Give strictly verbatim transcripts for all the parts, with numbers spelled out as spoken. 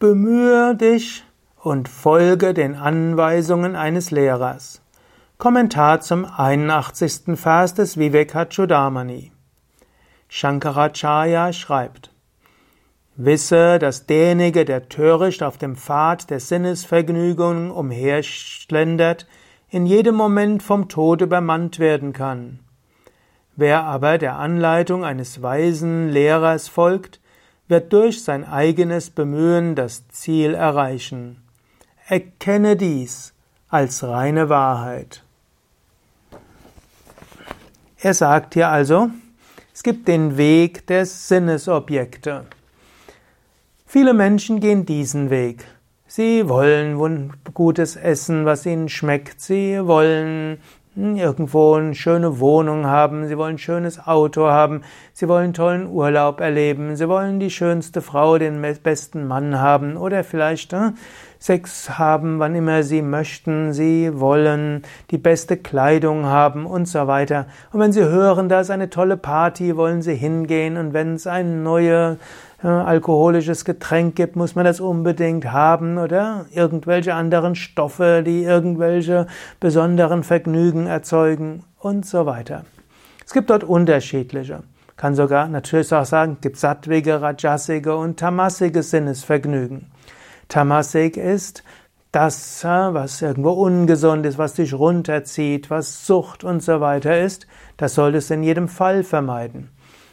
Bemühe dich und folge den Anweisungen eines Lehrers. Kommentar zum einundachtzigsten Vers des Vivekachudamani. Shankaracharya schreibt: Wisse, dass derjenige, der töricht auf dem Pfad der Sinnesvergnügungen umherschlendert, in jedem Moment vom Tod übermannt werden kann. Wer aber der Anleitung eines weisen Lehrers folgt, wird durch sein eigenes Bemühen das Ziel erreichen. Erkenne dies als reine Wahrheit. Er sagt hier also, es gibt den Weg der Sinnesobjekte. Viele Menschen gehen diesen Weg. Sie wollen gutes Essen, was ihnen schmeckt. Sie wollen irgendwo eine schöne Wohnung haben. Sie wollen ein schönes Auto haben. Sie wollen tollen Urlaub erleben. Sie wollen die schönste Frau, den besten Mann haben oder vielleicht äh, Sex haben, wann immer sie möchten. Sie wollen die beste Kleidung haben und so weiter. Und wenn sie hören, da ist eine tolle Party, wollen sie hingehen. Und wenn es eine neue alkoholisches Getränk gibt, muss man das unbedingt haben oder irgendwelche anderen Stoffe, die irgendwelche besonderen Vergnügen erzeugen und so weiter. Es gibt dort unterschiedliche. Kann sogar natürlich auch sagen, gibt sattwige, rajasige und tamasige Sinnesvergnügen. Tamasig ist das, was irgendwo ungesund ist, was dich runterzieht, was Sucht und so weiter ist. Das solltest du in jedem Fall vermeiden.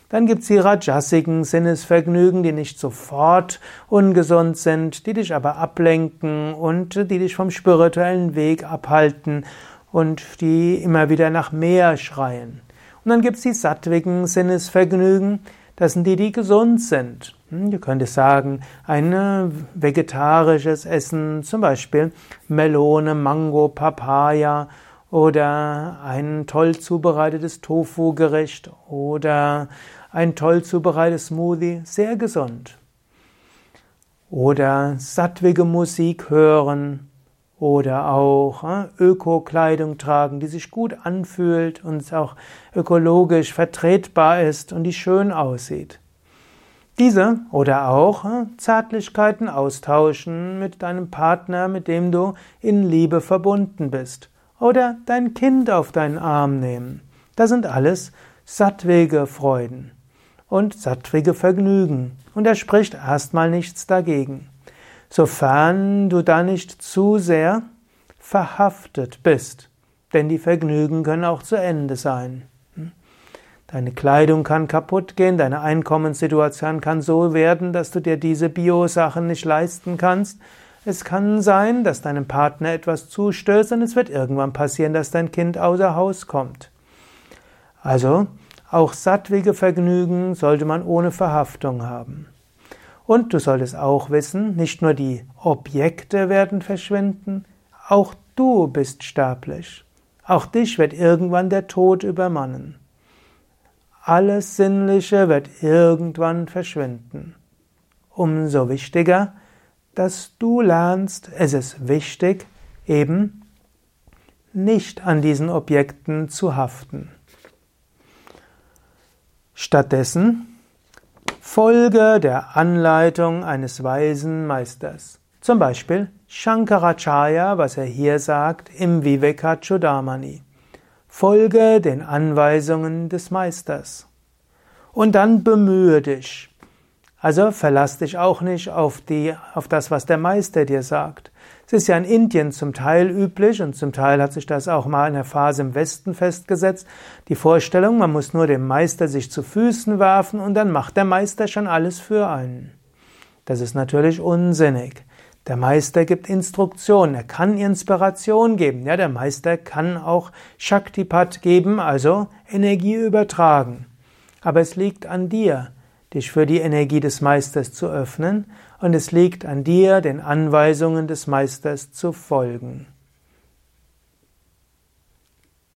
Dann gibt's die rajasigen Sinnesvergnügen, die nicht sofort ungesund sind, die dich aber ablenken und die dich vom spirituellen Weg abhalten und die immer wieder nach mehr schreien. Und dann gibt's die sattwigen Sinnesvergnügen, das sind die, die gesund sind. Du könntest sagen, ein vegetarisches Essen, zum Beispiel Melone, Mango, Papaya, oder ein toll zubereitetes Tofu-Gericht oder ein toll zubereitetes Smoothie, sehr gesund. Oder sattwige Musik hören oder auch äh, Öko-Kleidung tragen, die sich gut anfühlt und auch ökologisch vertretbar ist und die schön aussieht. Diese oder auch äh, Zärtlichkeiten austauschen mit deinem Partner, mit dem du in Liebe verbunden bist. Oder dein Kind auf deinen Arm nehmen. Das sind alles sattwige Freuden und sattwige Vergnügen. Und er spricht erstmal nichts dagegen. Sofern du da nicht zu sehr verhaftet bist. Denn die Vergnügen können auch zu Ende sein. Deine Kleidung kann kaputt gehen, deine Einkommenssituation kann so werden, dass du dir diese Bio-Sachen nicht leisten kannst. Es kann sein, dass deinem Partner etwas zustößt und es wird irgendwann passieren, dass dein Kind außer Haus kommt. Also, auch sattwige Vergnügen sollte man ohne Verhaftung haben. Und du solltest auch wissen, nicht nur die Objekte werden verschwinden, auch du bist sterblich. Auch dich wird irgendwann der Tod übermannen. Alles Sinnliche wird irgendwann verschwinden. Umso wichtiger, dass du lernst, es ist wichtig, eben nicht an diesen Objekten zu haften. Stattdessen folge der Anleitung eines weisen Meisters. Zum Beispiel Shankaracharya, was er hier sagt im Vivekachudamani. Folge den Anweisungen des Meisters. Und dann bemühe dich. Also verlass dich auch nicht auf die, auf das, was der Meister dir sagt. Es ist ja in Indien zum Teil üblich und zum Teil hat sich das auch mal in der Phase im Westen festgesetzt. Die Vorstellung, man muss nur dem Meister sich zu Füßen werfen und dann macht der Meister schon alles für einen. Das ist natürlich unsinnig. Der Meister gibt Instruktionen, er kann Inspiration geben. Ja, der Meister kann auch Shaktipat geben, also Energie übertragen. Aber es liegt an dir, dich für die Energie des Meisters zu öffnen, und es liegt an dir, den Anweisungen des Meisters zu folgen.